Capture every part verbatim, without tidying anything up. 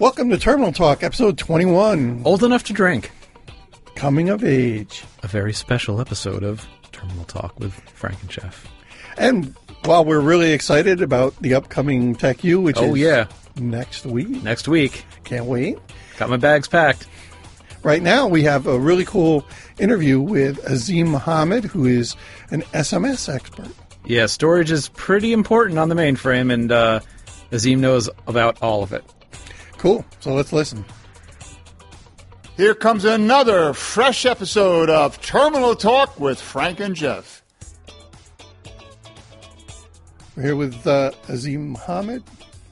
Welcome to Terminal Talk, episode twenty-one. Old enough to drink. Coming of age. A very special episode of Terminal Talk with Frank and Jeff. And while we're really excited about the upcoming TechU, which oh, is yeah. next week. Next week. Can't wait. Got my bags packed. Right now, we have a really cool interview with Azim Mohammed, who is an S M S expert. Yeah, storage is pretty important on the mainframe, and uh, Azim knows about all of it. Cool. So let's listen. Here comes another fresh episode of Terminal Talk with Frank and Jeff. We're here with uh, Azim Mohammed,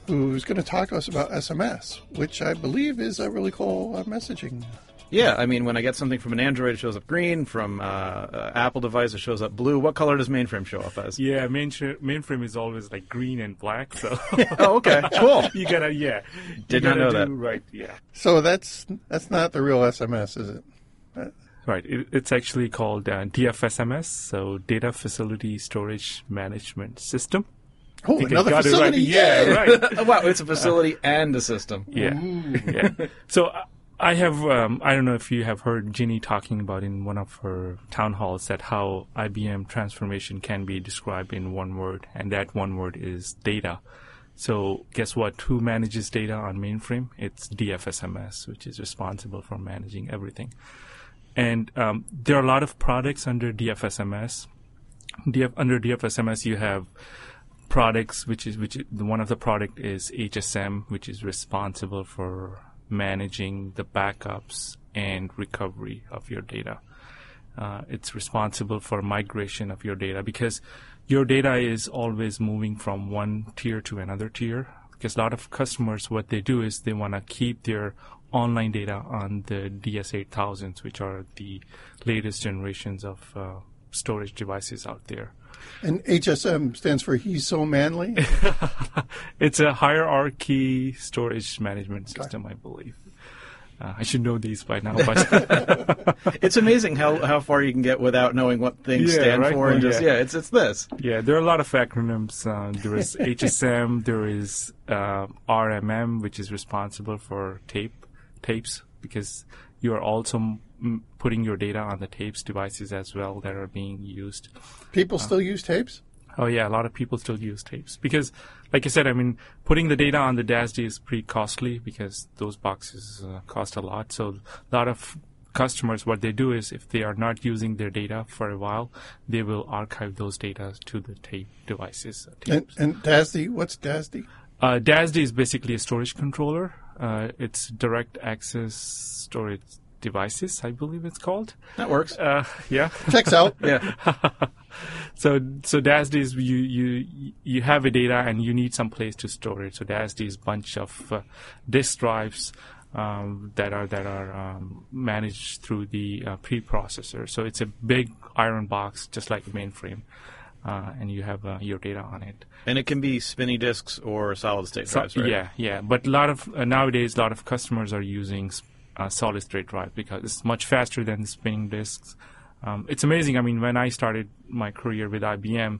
who's going to talk to us about S M S, which I believe is a really cool uh, messaging. Yeah, I mean, when I get something from an Android, it shows up green. From uh, an Apple device, it shows up blue. What color does mainframe show up as? Yeah, mainframe is always like green and black. So, oh, okay, cool. You gotta, yeah, did not know that. Right, yeah. So that's that's not the real S M S, is it? Right, it, it's actually called uh, D F S M S, so Data Facility Storage Management System. Oh, another facility! Right. Yeah, right. Wow, it's a facility uh, and a system. Yeah, yeah. So. Uh, I have, um, I don't know if you have heard Ginny talking about in one of her town halls that how I B M transformation can be described in one word, and that one word is data. So guess what? Who manages data on mainframe? It's D F S M S, which is responsible for managing everything. And um, there are a lot of products under D F S M S. D F, under D F S M S, you have products, which is which one of the product is H S M, which is responsible for managing the backups and recovery of your data. Uh, it's responsible for migration of your data because your data is always moving from one tier to another tier. Because a lot of customers, what they do is they want to keep their online data on the D S eight thousand, which are the latest generations of uh, storage devices out there. And H S M stands for He's So Manly? It's a hierarchy storage management system, okay. I believe. Uh, I should know these by now. But it's amazing how, how far you can get without knowing what things yeah, stand right? for. And yeah. just Yeah, it's it's this. Yeah, there are a lot of acronyms. Uh, there is H S M. There is uh, R M M, which is responsible for tape tapes, because you are also m- putting your data on the tapes devices as well that are being used. People uh, still use tapes? Oh, yeah. A lot of people still use tapes. Because, like I said, I mean, putting the data on the D A S D is pretty costly because those boxes uh, cost a lot. So a lot of customers, what they do is if they are not using their data for a while, they will archive those data to the tape devices. Uh, tapes. And, and D A S D, what's D A S D? Uh, D A S D is basically a storage controller. Uh, it's direct access storage devices, I believe it's called. That works. Uh, yeah. Checks out. Yeah. so, so D A S D is you, you, you have a data and you need some place to store it. So D A S D is a bunch of uh, disk drives um, that are that are um, managed through the uh, preprocessor. So it's a big iron box, just like mainframe. Uh, and you have uh, your data on it. And it can be spinny disks or solid-state drives, so, right? Yeah, yeah. But a lot of uh, nowadays, a lot of customers are using uh, solid-state drive because it's much faster than spinning disks. Um, it's amazing. I mean, when I started my career with I B M,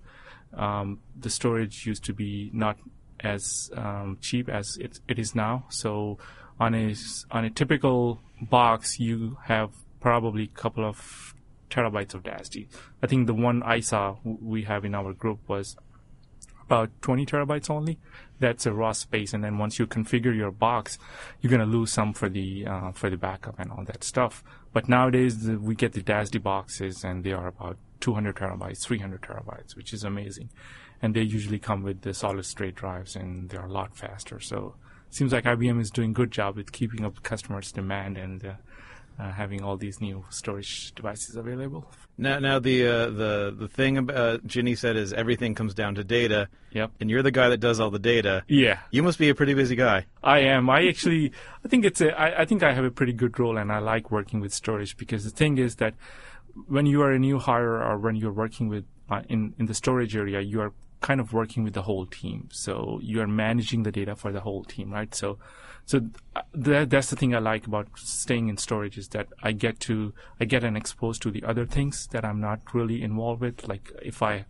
um, the storage used to be not as um, cheap as it, it is now. So on a, on a typical box, you have probably a couple of terabytes of D A S D. I think the one I saw we have in our group was about twenty terabytes only. That's a raw space, and then once you configure your box, you're gonna lose some for the uh, for the backup and all that stuff. But nowadays the, we get the D A S D boxes, and they are about two hundred terabytes, three hundred terabytes, which is amazing. And they usually come with the solid-state drives, and they are a lot faster. So it seems like I B M is doing a good job with keeping up customers' demand and. Uh, Uh, having all these new storage devices available. Now, now the uh, the the thing uh, Ginny said is everything comes down to data. Yep. And you're the guy that does all the data. Yeah. You must be a pretty busy guy. I am. I actually, I think it's a. I, I think I have a pretty good role, and I like working with storage because the thing is that when you are a new hire or when you're working with uh, in in the storage area, you are kind of working with the whole team. So you are managing the data for the whole team, right? So. So th- that's the thing I like about staying in storage is that I get to I get an exposed to the other things that I'm not really involved with. Like if I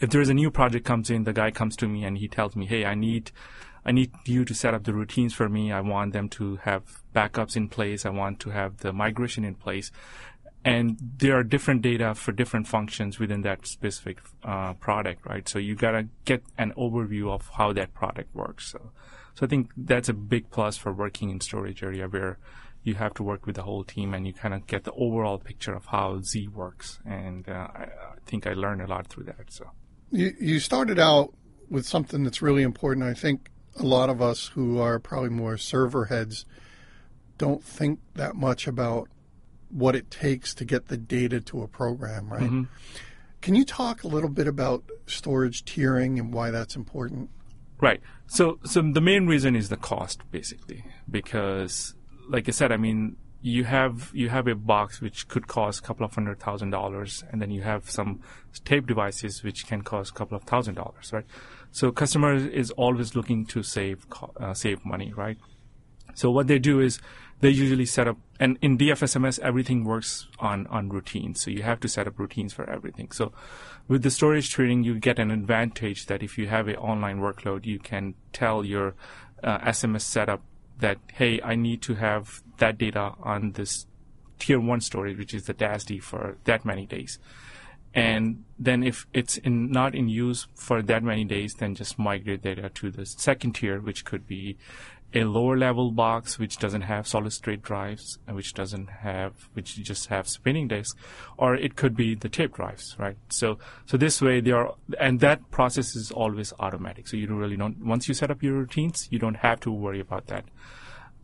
if there is a new project comes in, the guy comes to me and he tells me, "Hey, I need I need you to set up the routines for me. I want them to have backups in place. I want to have the migration in place. And there are different data for different functions within that specific uh, product, right? So you gotta get an overview of how that product works. So, so I think that's a big plus for working in storage area where you have to work with the whole team and you kind of get the overall picture of how Z works. And uh, I, I think I learned a lot through that. So you, you started out with something that's really important. I think a lot of us who are probably more server heads don't think that much about what it takes to get the data to a program, right? Mm-hmm. Can you talk a little bit about storage tiering and why that's important? Right. So, so the main reason is the cost, basically, because, like I said, I mean, you have you have a box which could cost a couple of hundred thousand dollars, and then you have some tape devices which can cost a couple of thousand dollars, right? So, customer is always looking to save uh, save money, right? So what they do is they usually set up, and in D F S M S, everything works on, on routines. So you have to set up routines for everything. So with the storage tiering, you get an advantage that if you have an online workload, you can tell your uh, S M S setup that, hey, I need to have that data on this tier one storage, which is the D A S D, for that many days. And then if it's in, not in use for that many days, then just migrate data to the second tier, which could be a lower level box which doesn't have solid state drives and which doesn't have, which just have spinning disks, or it could be the tape drives, right? So, so this way they are, and that process is always automatic. So you don't really don't, once you set up your routines, you don't have to worry about that.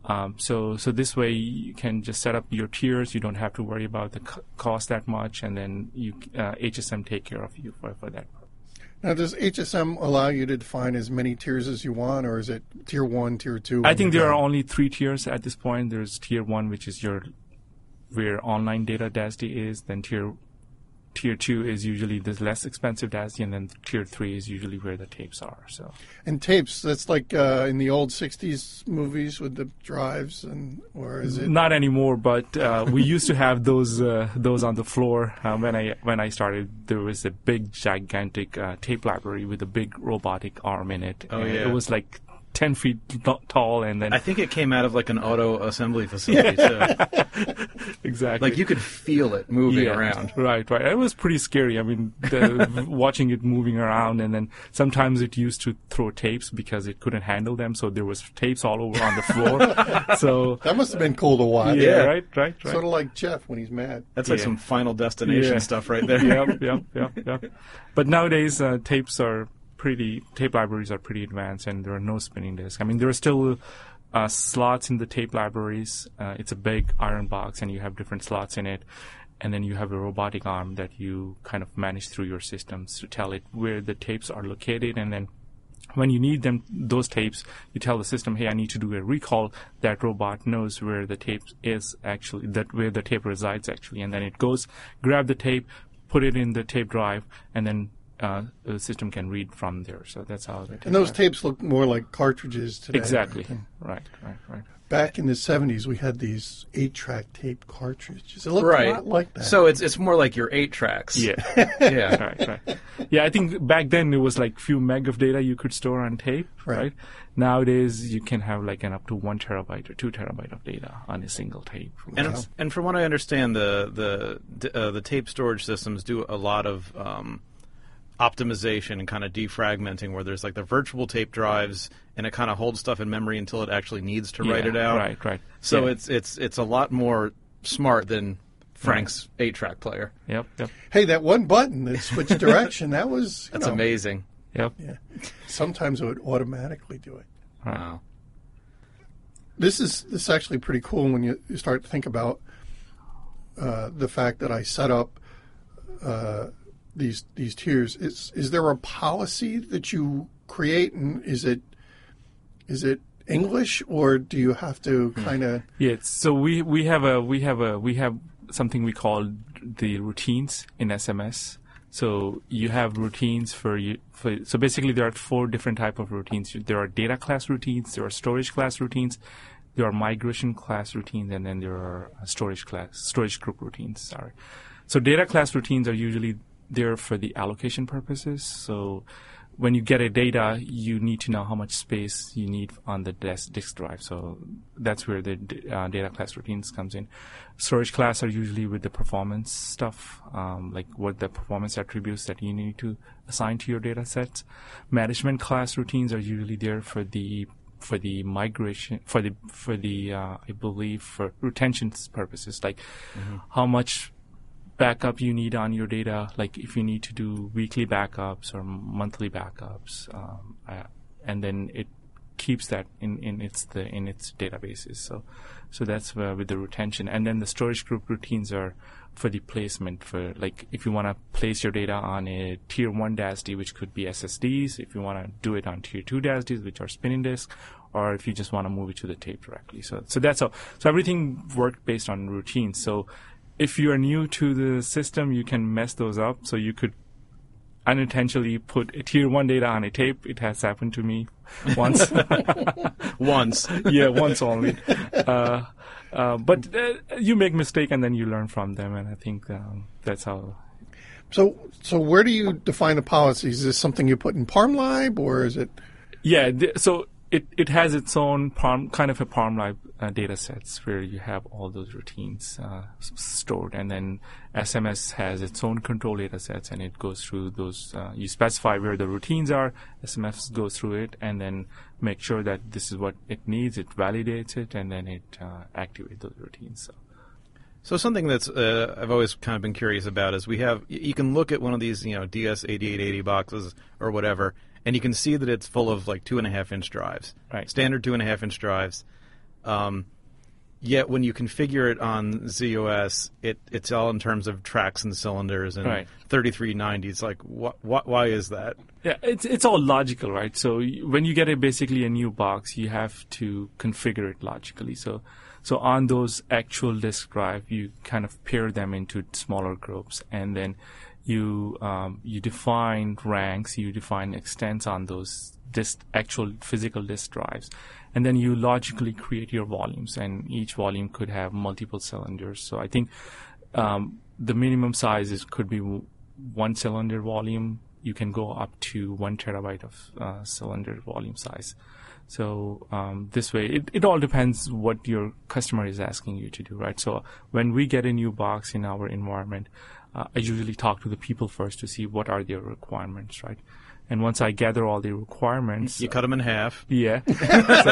Um, so, so this way you can just set up your tiers. You don't have to worry about the co- cost that much. And then you, uh, H S M take care of you for, for that. Now, does H S M allow you to define as many tiers as you want, or is it tier one, tier two? I think there are only three tiers at this point. There's tier one, which is your where online data D A S D is. Then tier tier two is usually the less expensive D A S D, and then tier three is usually where the tapes are. So, and tapes, that's like uh, in the old sixties movies with the drives, and or is it not anymore? But uh, we used to have those uh, those on the floor uh, when I when I started. There was a big gigantic uh, tape library with a big robotic arm in it. Oh, and yeah. It was like ten feet tall, and then I think it came out of like an auto assembly facility too. Exactly, like you could feel it moving yeah, around. Right, right. It was pretty scary. I mean, the, watching it moving around, and then sometimes it used to throw tapes because it couldn't handle them, so there was tapes all over on the floor. So that must have been cool to watch. Yeah, yeah. Right, right, right. Sort of like Jeff when he's mad. That's yeah. like some Final Destination yeah. stuff right there. Yep, yep, yep, yep. But nowadays, uh, tapes are. Pretty tape libraries are pretty advanced, and there are no spinning disks. I mean, there are still uh, slots in the tape libraries. Uh, it's a big iron box, and you have different slots in it, and then you have a robotic arm that you kind of manage through your systems to tell it where the tapes are located, and then when you need them, those tapes, you tell the system, "Hey, I need to do a recall." That robot knows where the tape is actually, that where the tape resides actually, and then it goes grab the tape, put it in the tape drive, and then. Uh, the system can read from there, so that's how. They and those out. Tapes look more like cartridges today. Exactly, right, right, right. Back in the seventies, we had these eight-track tape cartridges. It looked right. a lot like that. So it's it's more like your eight tracks. Yeah, yeah, right, right. Yeah, I think back then it was like few meg of data you could store on tape. Right. right. Nowadays, you can have like an up to one terabyte or two terabyte of data on a single tape. And wow. and from what I understand, the the uh, the tape storage systems do a lot of. Um, optimization and kind of defragmenting, where there's like the virtual tape drives and it kind of holds stuff in memory until it actually needs to yeah, write it out. Right, right. So yeah. it's it's it's a lot more smart than Frank's eight track player. Yep, yep. Hey, that one button that switched direction, that was you That's know, amazing. Yep. Yeah. Sometimes it would automatically do it. Wow. This is this is actually pretty cool when you, you start to think about uh, the fact that I set up uh these these tiers. Is is there a policy that you create, and is it is it English, or do you have to kind of yeah so we we have a we have a we have something we call the routines in S M S. So you have routines for you for, so basically there are four different type of routines. There are data class routines, there are storage class routines, there are migration class routines, and then there are storage class storage group routines. Sorry so data class routines are usually there for the allocation purposes. So when you get a data, you need to know how much space you need on the disk drive. So that's where the uh, data class routines comes in. Storage class are usually with the performance stuff, um, like what the performance attributes that you need to assign to your data sets. Management class routines are usually there for the for the migration, for the for the uh, I believe for retention purposes, like mm-hmm. how much backup you need on your data, like if you need to do weekly backups or monthly backups, um, uh, and then it keeps that in, in its the in its databases. So, so that's where with the retention, and then the storage group routines are for the placement. For like if you want to place your data on a tier one D A S D, which could be S S Ds, if you want to do it on tier two D A S Ds, which are spinning disk, or if you just want to move it to the tape directly. So, so that's how. So everything worked based on routines. So if you are new to the system, you can mess those up. So you could unintentionally put a tier one data on a tape. It has happened to me once. once. Yeah, once only. Uh, uh, but uh, you make mistake and then you learn from them. And I think um, that's how. So so where do you define the policies? Is this something you put in ParmLib or is it? Yeah, th- so it, it has its own Parm, kind of a ParmLib Uh, data sets where you have all those routines uh, stored, and then S M S has its own control data sets, and it goes through those. Uh, you specify where the routines are. S M S goes through it, and then make sure that this is what it needs. It validates it, and then it uh, activates those routines. So, so something that's uh, I've always kind of been curious about is we have. You can look at one of these, you know, D S eighty-eight eighty boxes or whatever, and you can see that it's full of like two and a half inch drives, right? Standard two and a half inch drives. Um, yet when you configure it on Z O S, it, it's all in terms of tracks and cylinders and right. thirty-three nineties. Like, wh- wh- why is that? Yeah, it's it's all logical, right? So when you get a, basically a new box, you have to configure it logically. So so on those actual disk drive, you kind of pair them into smaller groups, and then you um, you define ranks, you define extents on those disk, actual physical disk drives, and then you logically create your volumes, and each volume could have multiple cylinders. So I think um, the minimum size is could be one cylinder volume. You can go up to one terabyte of uh, cylinder volume size. So um, this way, it, it all depends what your customer is asking you to do, right? So when we get a new box in our environment, uh, I usually talk to the people first to see what are their requirements, right? And once I gather all the requirements... You uh, cut them in half. Yeah. So,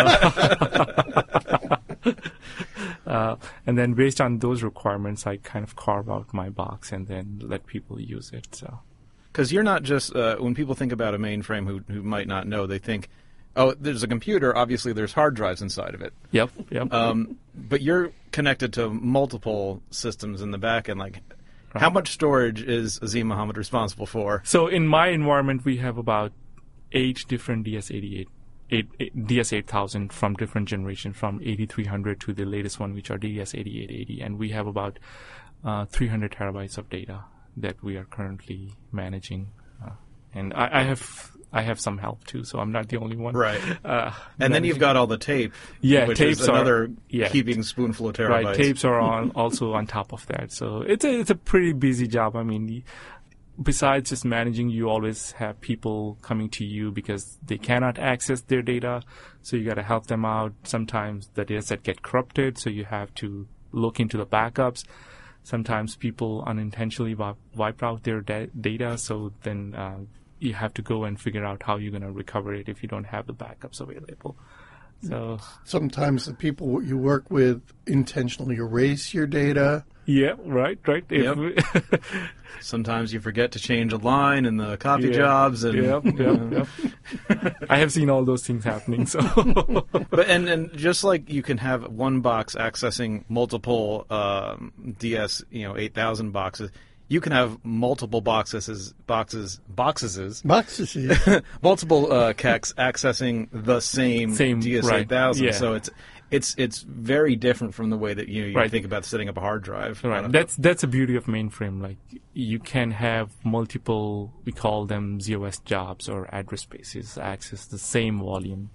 uh, and then based on those requirements, I kind of carve out my box and then let people use it. So, because you're not just... Uh, when people think about a mainframe who who might not know, they think, oh, there's a computer. Obviously, there's hard drives inside of it. Yep, yep. Um, but you're connected to multiple systems in the back end, like... Right. How much storage is Azim Mohammed responsible for? So in my environment, we have about eight different D S eighty-eight, eight, eight, D S eight thousand from different generations, from eighty-three hundred to the latest one, which are D S eighty-eight eighty. And we have about uh, three hundred terabytes of data that we are currently managing. Uh, and I, I have... I have some help too, so I'm not the only one. Right. Uh, and then you've got all the tape, yeah, which tapes is another are, yeah, heaping spoonful of terabytes. Right, tapes are on, also on top of that. So it's a, it's a pretty busy job. I mean, besides just managing, you always have people coming to you because they cannot access their data, so you got to help them out. Sometimes the data set get corrupted, so you have to look into the backups. Sometimes people unintentionally wipe, wipe out their da- data, so then... Uh, you have to go and figure out how you're going to recover it if you don't have the backups available. So sometimes the people you work with intentionally erase your data. Yeah, right, right. Yep. Sometimes you forget to change a line in the copy yeah. jobs, and yep, yep, you know. yep. I have seen all those things happening. So, but and, and just like you can have one box accessing multiple um, D S, you know, eight thousand boxes. You can have multiple boxes, boxes, boxes, boxes, yeah. multiple uh, C A Cs accessing the same, same D S eight thousand. Right. Yeah. So it's it's it's very different from the way that you, you right. think about setting up a hard drive. Right. That's that's the beauty of mainframe. Like you can have multiple, we call them Z O S jobs or address spaces, access the same volume,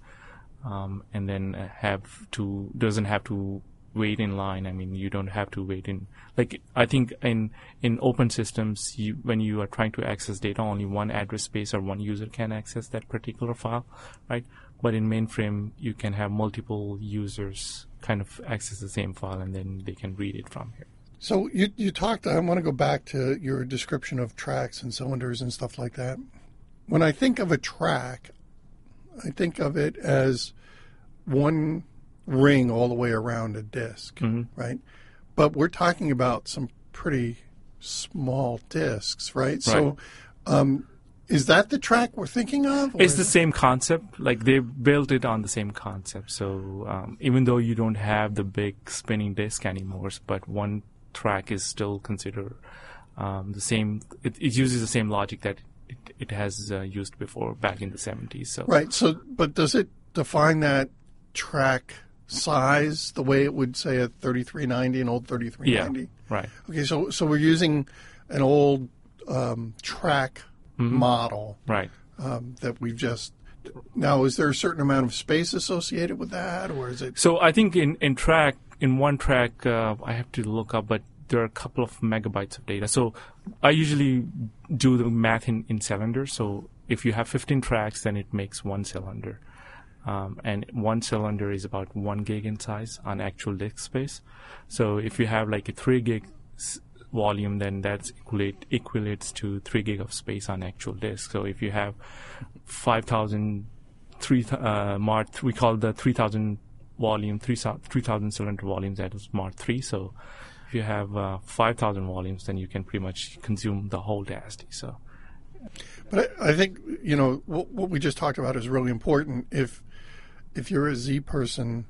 um, and then have to doesn't have to wait in line. I mean, you don't have to wait in, like, I think in, in open systems, you, when you are trying to access data, only one address space or one user can access that particular file, right? But in mainframe, you can have multiple users kind of access the same file, and then they can read it from here. So you, you talked, I want to go back to your description of tracks and cylinders and stuff like that. When I think of a track, I think of it as one ring all the way around a disk, mm-hmm. right? But we're talking about some pretty small disks, right? right. So um, is that the track we're thinking of? Or? It's the same concept. Like, they built it on the same concept. So um, even though you don't have the big spinning disk anymore, but one track is still considered um, the same. It, it uses the same logic that it, it has uh, used before back in the seventies. So. Right. So, but does it define that track size the way it would say a thirty-three ninety, an old thirty-three ninety? Yeah, right. Okay, so so we're using an old um, track mm-hmm. model, right? Um, that we've just now. Is there a certain amount of space associated with that, or is it? So I think in in track in one track, uh, I have to look up, but there are a couple of megabytes of data. So I usually do the math in in cylinders. So if you have fifteen tracks, then it makes one cylinder. Um, and one cylinder is about one gig in size on actual disk space. So if you have like a three gig s- volume, then that's equate, equates to three gig of space on actual disk. So if you have five thousand, three, uh, Mark, we call the three thousand volume, three thousand cylinder volumes, that is Mark three. So if you have uh, five thousand volumes, then you can pretty much consume the whole D A S D. So. But I, I think, you know, what, what we just talked about is really important. If If you're a Z person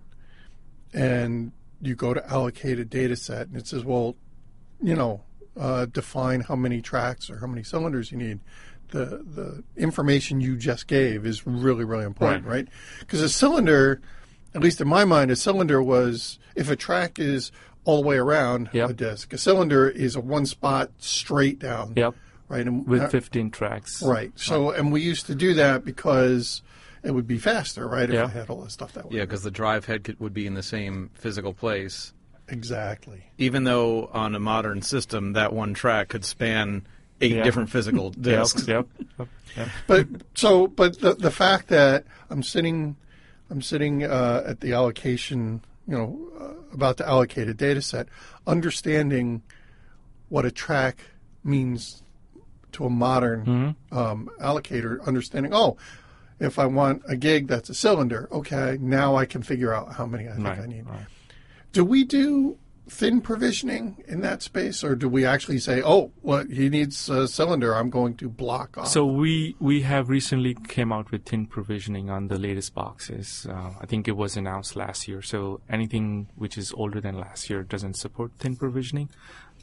and you go to allocate a data set and it says, well, you know, uh, define how many tracks or how many cylinders you need, the the information you just gave is really, really important, right? Because right? a cylinder, at least in my mind, a cylinder was, if a track is all the way around yep. a disk, a cylinder is a one spot straight down. Yep. Right. And, with fifteen tracks. Right. So, and we used to do that because it would be faster, right, if yeah. I had all this stuff that way. Yeah, because the drive head could, would be in the same physical place. Exactly. Even though on a modern system, that one track could span eight yeah. different physical disks. Yep. yep. yep. But so, but the the fact that I'm sitting, I'm sitting uh, at the allocation, you know, uh, about to allocate a data set, understanding what a track means to a modern mm-hmm. um, allocator, understanding, oh, if I want a gig, that's a cylinder. Okay, now I can figure out how many I think right, I need. Right. Do we do thin provisioning in that space, or do we actually say, oh, well, he needs a cylinder, I'm going to block off? So we, we have recently came out with thin provisioning on the latest boxes. Uh, I think it was announced last year. So anything which is older than last year doesn't support thin provisioning.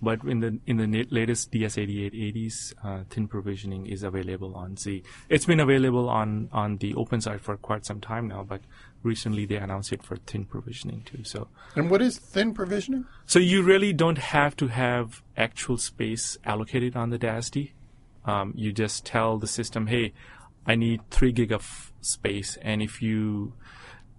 But in the in the latest D S eighty-eight eighty, uh, thin provisioning is available on Z. It's been available on, on the open side for quite some time now, but recently they announced it for thin provisioning too. So, and what is thin provisioning? So you really don't have to have actual space allocated on the D A S D. Um, you just tell the system, hey, I need three gig of space, and if you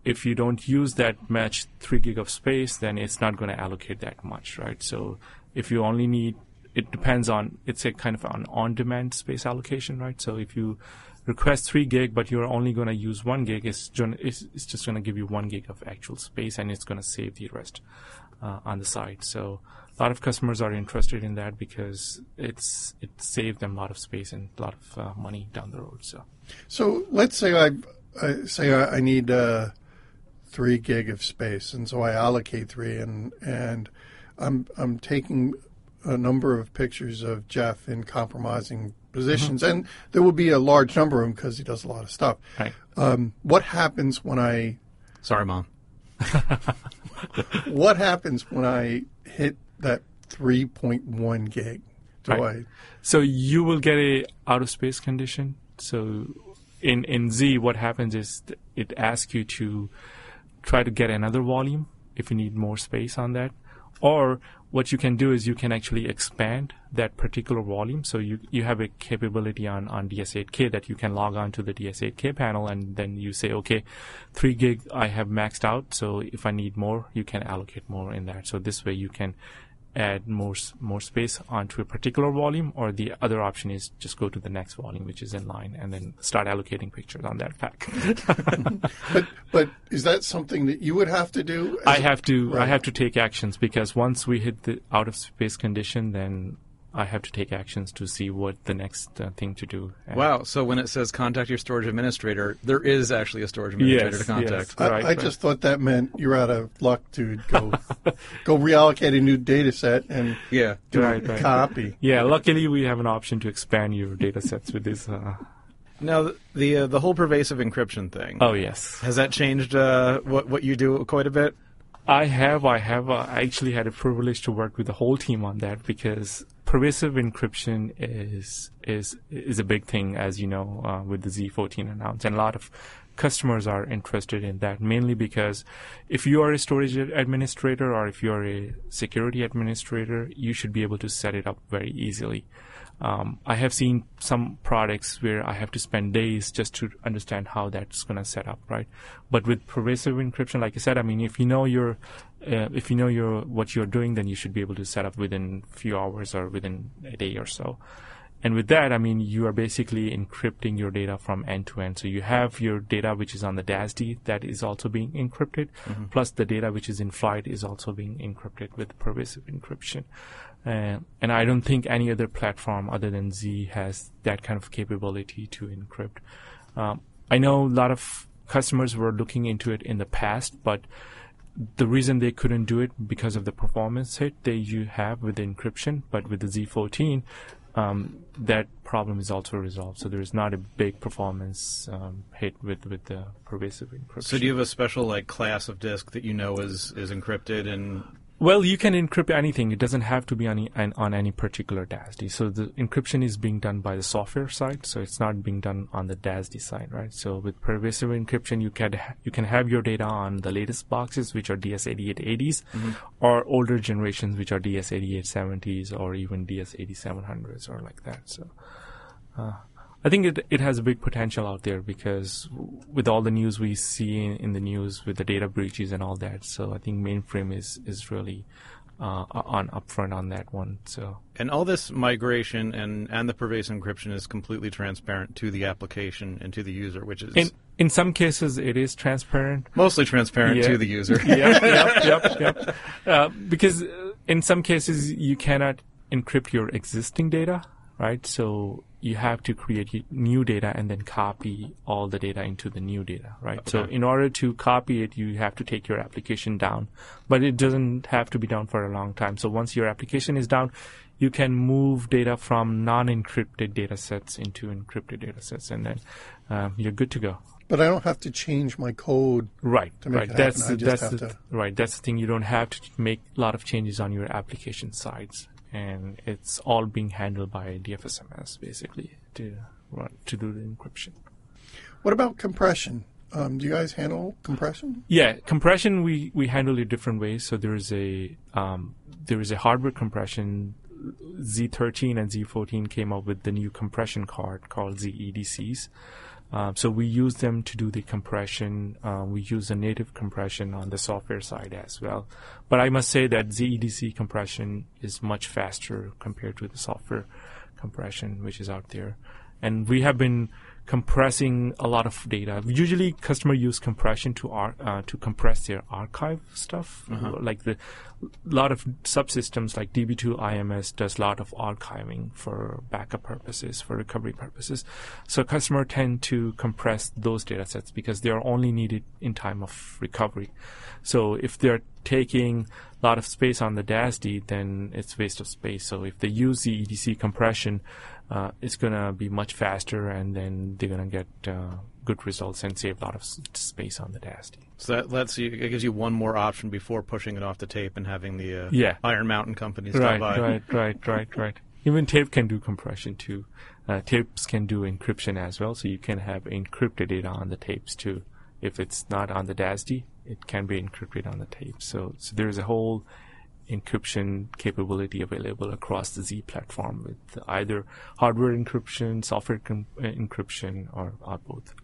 if you don't use that much three gig of space, then it's not going to allocate that much, right? So if you only need, it depends on, it's a kind of an on-demand space allocation, right? So if you request three gig, but you're only going to use one gig, it's, it's just going to give you one gig of actual space, and it's going to save the rest uh, on the side. So a lot of customers are interested in that because it's it saves them a lot of space and a lot of uh, money down the road. So, so let's say I, I say I need uh, three gig of space, and so I allocate three, and and I'm I'm taking a number of pictures of Jeff in compromising positions, mm-hmm. and there will be a large number of them because he does a lot of stuff. Right. Um, what happens when I? Sorry, Mom. What happens when I hit that three point one gig? Do right. I? So you will get a out of space condition. So in in Z, what happens is it asks you to try to get another volume if you need more space on that. Or what you can do is you can actually expand that particular volume. So you, you have a capability on, on D S eight K that you can log on to the D S eight K panel, and then you say, okay, three gig I have maxed out. So if I need more, you can allocate more in that. So this way you can add more, more space onto a particular volume, or the other option is just go to the next volume, which is in line, and then start allocating pictures on that pack. but, but is that something that you would have to do? I have to, right. I have to take actions, because once we hit the out of space condition, then I have to take actions to see what the next uh, thing to do. Wow. So when it says contact your storage administrator, there is actually a storage administrator yes, to contact. Yes, I, right, I right. just thought that meant you're out of luck to go go reallocate a new data set and yeah, do right, a right. copy. Yeah, luckily we have an option to expand your data sets with this. Uh, Now, the uh, the whole pervasive encryption thing. Oh, yes. Has that changed uh, what, what you do quite a bit? I have. I have. Uh, I actually had a privilege to work with the whole team on that, because pervasive encryption is is is a big thing, as you know, uh, with the Z fourteen announced, and a lot of customers are interested in that, mainly because if you are a storage administrator or if you are a security administrator, you should be able to set it up very easily. Um, I have seen some products where I have to spend days just to understand how that's going to set up, right? But with pervasive encryption, like I said, I mean, if you know your, uh, if you know your what you're doing, then you should be able to set up within a few hours or within a day or so. And with that, I mean, you are basically encrypting your data from end to end. So you have your data which is on the D A S D that is also being encrypted, mm-hmm. plus the data which is in flight is also being encrypted with pervasive encryption. Uh, and I don't think any other platform other than Z has that kind of capability to encrypt. Um, I know a lot of customers were looking into it in the past, but the reason they couldn't do it because of the performance hit that you have with the encryption, but with the Z fourteen, Um, that problem is also resolved. So there is not a big performance um, hit with, with the pervasive encryption. So do you have a special like class of disk that you know is, is encrypted? And well, you can encrypt anything. It doesn't have to be on, any, on any particular D A S D. So the encryption is being done by the software side, so it's not being done on the D A S D side, right? So with pervasive encryption, you can ha you can have your data on the latest boxes, which are D S eighty-eight eighties, mm-hmm. or older generations, which are D S eighty-eight seventies or even D S eighty-seven hundreds or like that. So uh, I think it, it has a big potential out there, because with all the news we see in, in the news with the data breaches and all that, so I think mainframe is, is really uh, on upfront on that one. So. And all this migration and, and the pervasive encryption is completely transparent to the application and to the user, which is... In, in some cases, it is transparent. Mostly transparent yeah. to the user. yep, yep, yep, yep. Uh, because in some cases, you cannot encrypt your existing data, right? So you have to create new data and then copy all the data into the new data, right? Okay. So in order to copy it, you have to take your application down. But it doesn't have to be down for a long time. So once your application is down, you can move data from non-encrypted data sets into encrypted data sets, and then um, you're good to go. But I don't have to change my code. Right, to make right. It that's the, that's the, to... right. That's the thing. You don't have to make a lot of changes on your application sides. And it's all being handled by D F S M S, basically, to run, to do the encryption. What about compression? Um, do you guys handle compression? Yeah, compression we, we handle it different ways. So there is a um, there is a hardware compression. Z thirteen and Z fourteen came up with the new compression card called Z E D Cs. Um, so we use them to do the compression. Uh, we use a native compression on the software side as well. But I must say that Z E D C compression is much faster compared to the software compression, which is out there. And we have been compressing a lot of data. Usually, customers use compression to ar uh, to compress their archive stuff, uh-huh. like the lot of subsystems like D B two, I M S does a lot of archiving for backup purposes, for recovery purposes. So customers tend to compress those data sets because they are only needed in time of recovery. So if they're taking a lot of space on the D A S D, then it's waste of space. So if they use the E D C compression, uh, it's going to be much faster, and then they're going to get uh, good results and save a lot of s space on the D A S D. So that lets you, it gives you one more option before pushing it off the tape and having the uh, yeah. Iron Mountain companies right, come by. Right, right, right, right. Even tape can do compression too. Uh, tapes can do encryption as well, so you can have encrypted data on the tapes too. If it's not on the D A S D, it can be encrypted on the tape. So, so there is a whole encryption capability available across the Z platform with either hardware encryption, software com uh, encryption, or uh, both.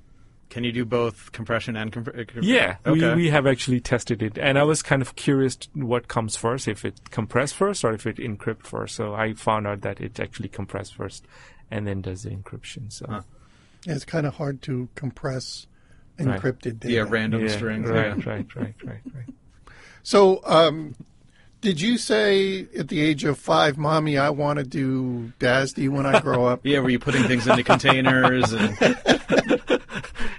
Can you do both compression and compression? Yeah, okay. we, we have actually tested it. And I was kind of curious what comes first, if it compress first or if it encrypt first. So I found out that it actually compress first and then does the encryption. So huh. It's kind of hard to compress encrypted right. data. Yeah, random yeah, strings. Right, yeah. right, right, right, right. So um, did you say at the age of five, Mommy, I want to do D A S D when I grow up? Yeah, were you putting things into containers? and...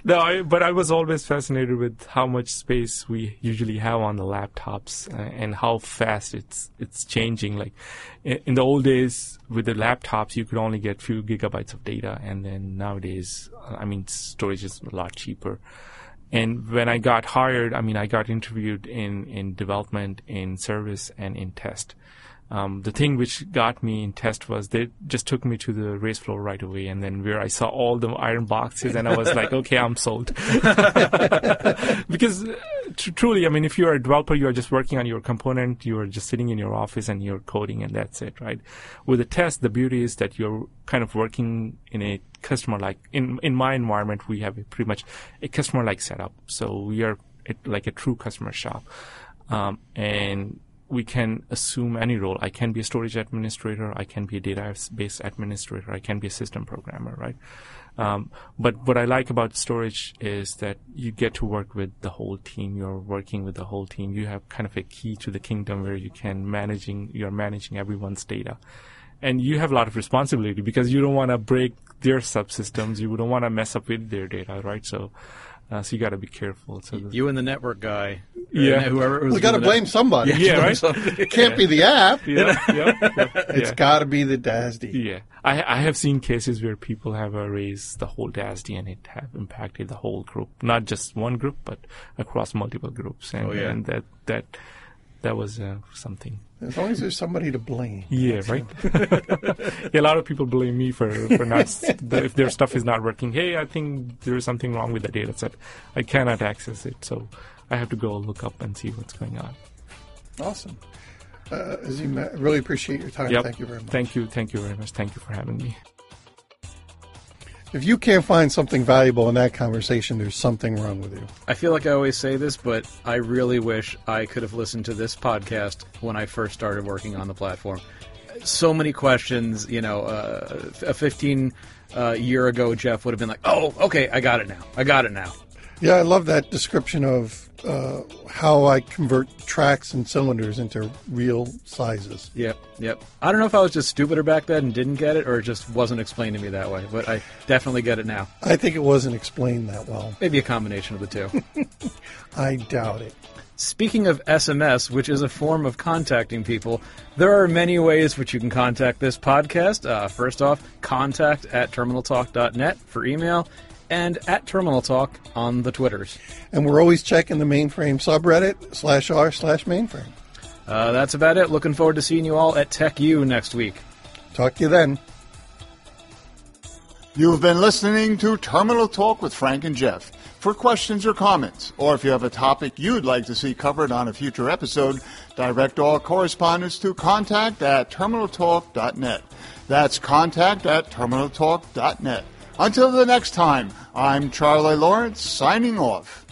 No, I, but I was always fascinated with how much space we usually have on the laptops uh, and how fast it's it's changing. Like in, in the old days with the laptops, you could only get few gigabytes of data, and then nowadays, I mean, storage is a lot cheaper. And when I got hired, I mean, I got interviewed in in development, in service, and in test. Um, the thing which got me in test was they just took me to the race floor right away, and then where I saw all the iron boxes, and I was like, okay, I'm sold. Because tr truly, I mean, if you're a developer, you are just working on your component, you are just sitting in your office and you're coding, and that's it, right? With a test, the beauty is that you're kind of working in a customer-like, in, in my environment, we have a pretty much a customer-like setup. So we are it, like a true customer shop. Um, and we can assume any role. I can be a storage administrator. I can be a database administrator. I can be a system programmer, right? Um, but what I like about storage is that you get to work with the whole team. You're working with the whole team. You have kind of a key to the kingdom where you can managing, you're managing everyone's data. And you have a lot of responsibility because you don't want to break their subsystems. You don't want to mess up with their data, right? So, Uh, so you got to be careful. So you and the network guy, yeah, whoever was we got to blame somebody. Yeah, yeah right. Somebody. It can't yeah. be the app. Yeah, yeah, yeah, it's yeah. got to be the D A S D. Yeah, I, I have seen cases where people have erased the whole D A S D and it have impacted the whole group, not just one group, but across multiple groups. And, oh, yeah. and that that that was uh, something. As long as there's somebody to blame. Yeah, right. Yeah, a lot of people blame me for, for not, if their stuff is not working. Hey, I think there's something wrong with the data set. I cannot access it, so I have to go look up and see what's going on. Awesome. Uh, Azim, I really appreciate your time. Yep. Thank you very much. Thank you. Thank you very much. Thank you for having me. If you can't find something valuable in that conversation, there's something wrong with you. I feel like I always say this, but I really wish I could have listened to this podcast when I first started working on the platform. So many questions, you know, uh, a fifteen-year uh, ago, Jeff would have been like, oh, okay, I got it now. I got it now. Yeah, I love that description of uh, how I convert tracks and cylinders into real sizes. Yep, yep. I don't know if I was just stupider back then and didn't get it, or it just wasn't explained to me that way, but I definitely get it now. I think it wasn't explained that well. Maybe a combination of the two. I doubt it. Speaking of S M S, which is a form of contacting people, there are many ways which you can contact this podcast. Uh, first off, contact at terminal talk dot net for email, and at Terminal Talk on the Twitters. And we're always checking the mainframe subreddit, slash r slash mainframe. Uh, that's about it. Looking forward to seeing you all at TechU next week. Talk to you then. You've been listening to Terminal Talk with Frank and Jeff. For questions or comments, or if you have a topic you'd like to see covered on a future episode, direct all correspondence to contact at terminal talk dot net. That's contact at terminal talk dot net. Until the next time, I'm Charlie Lawrence, signing off.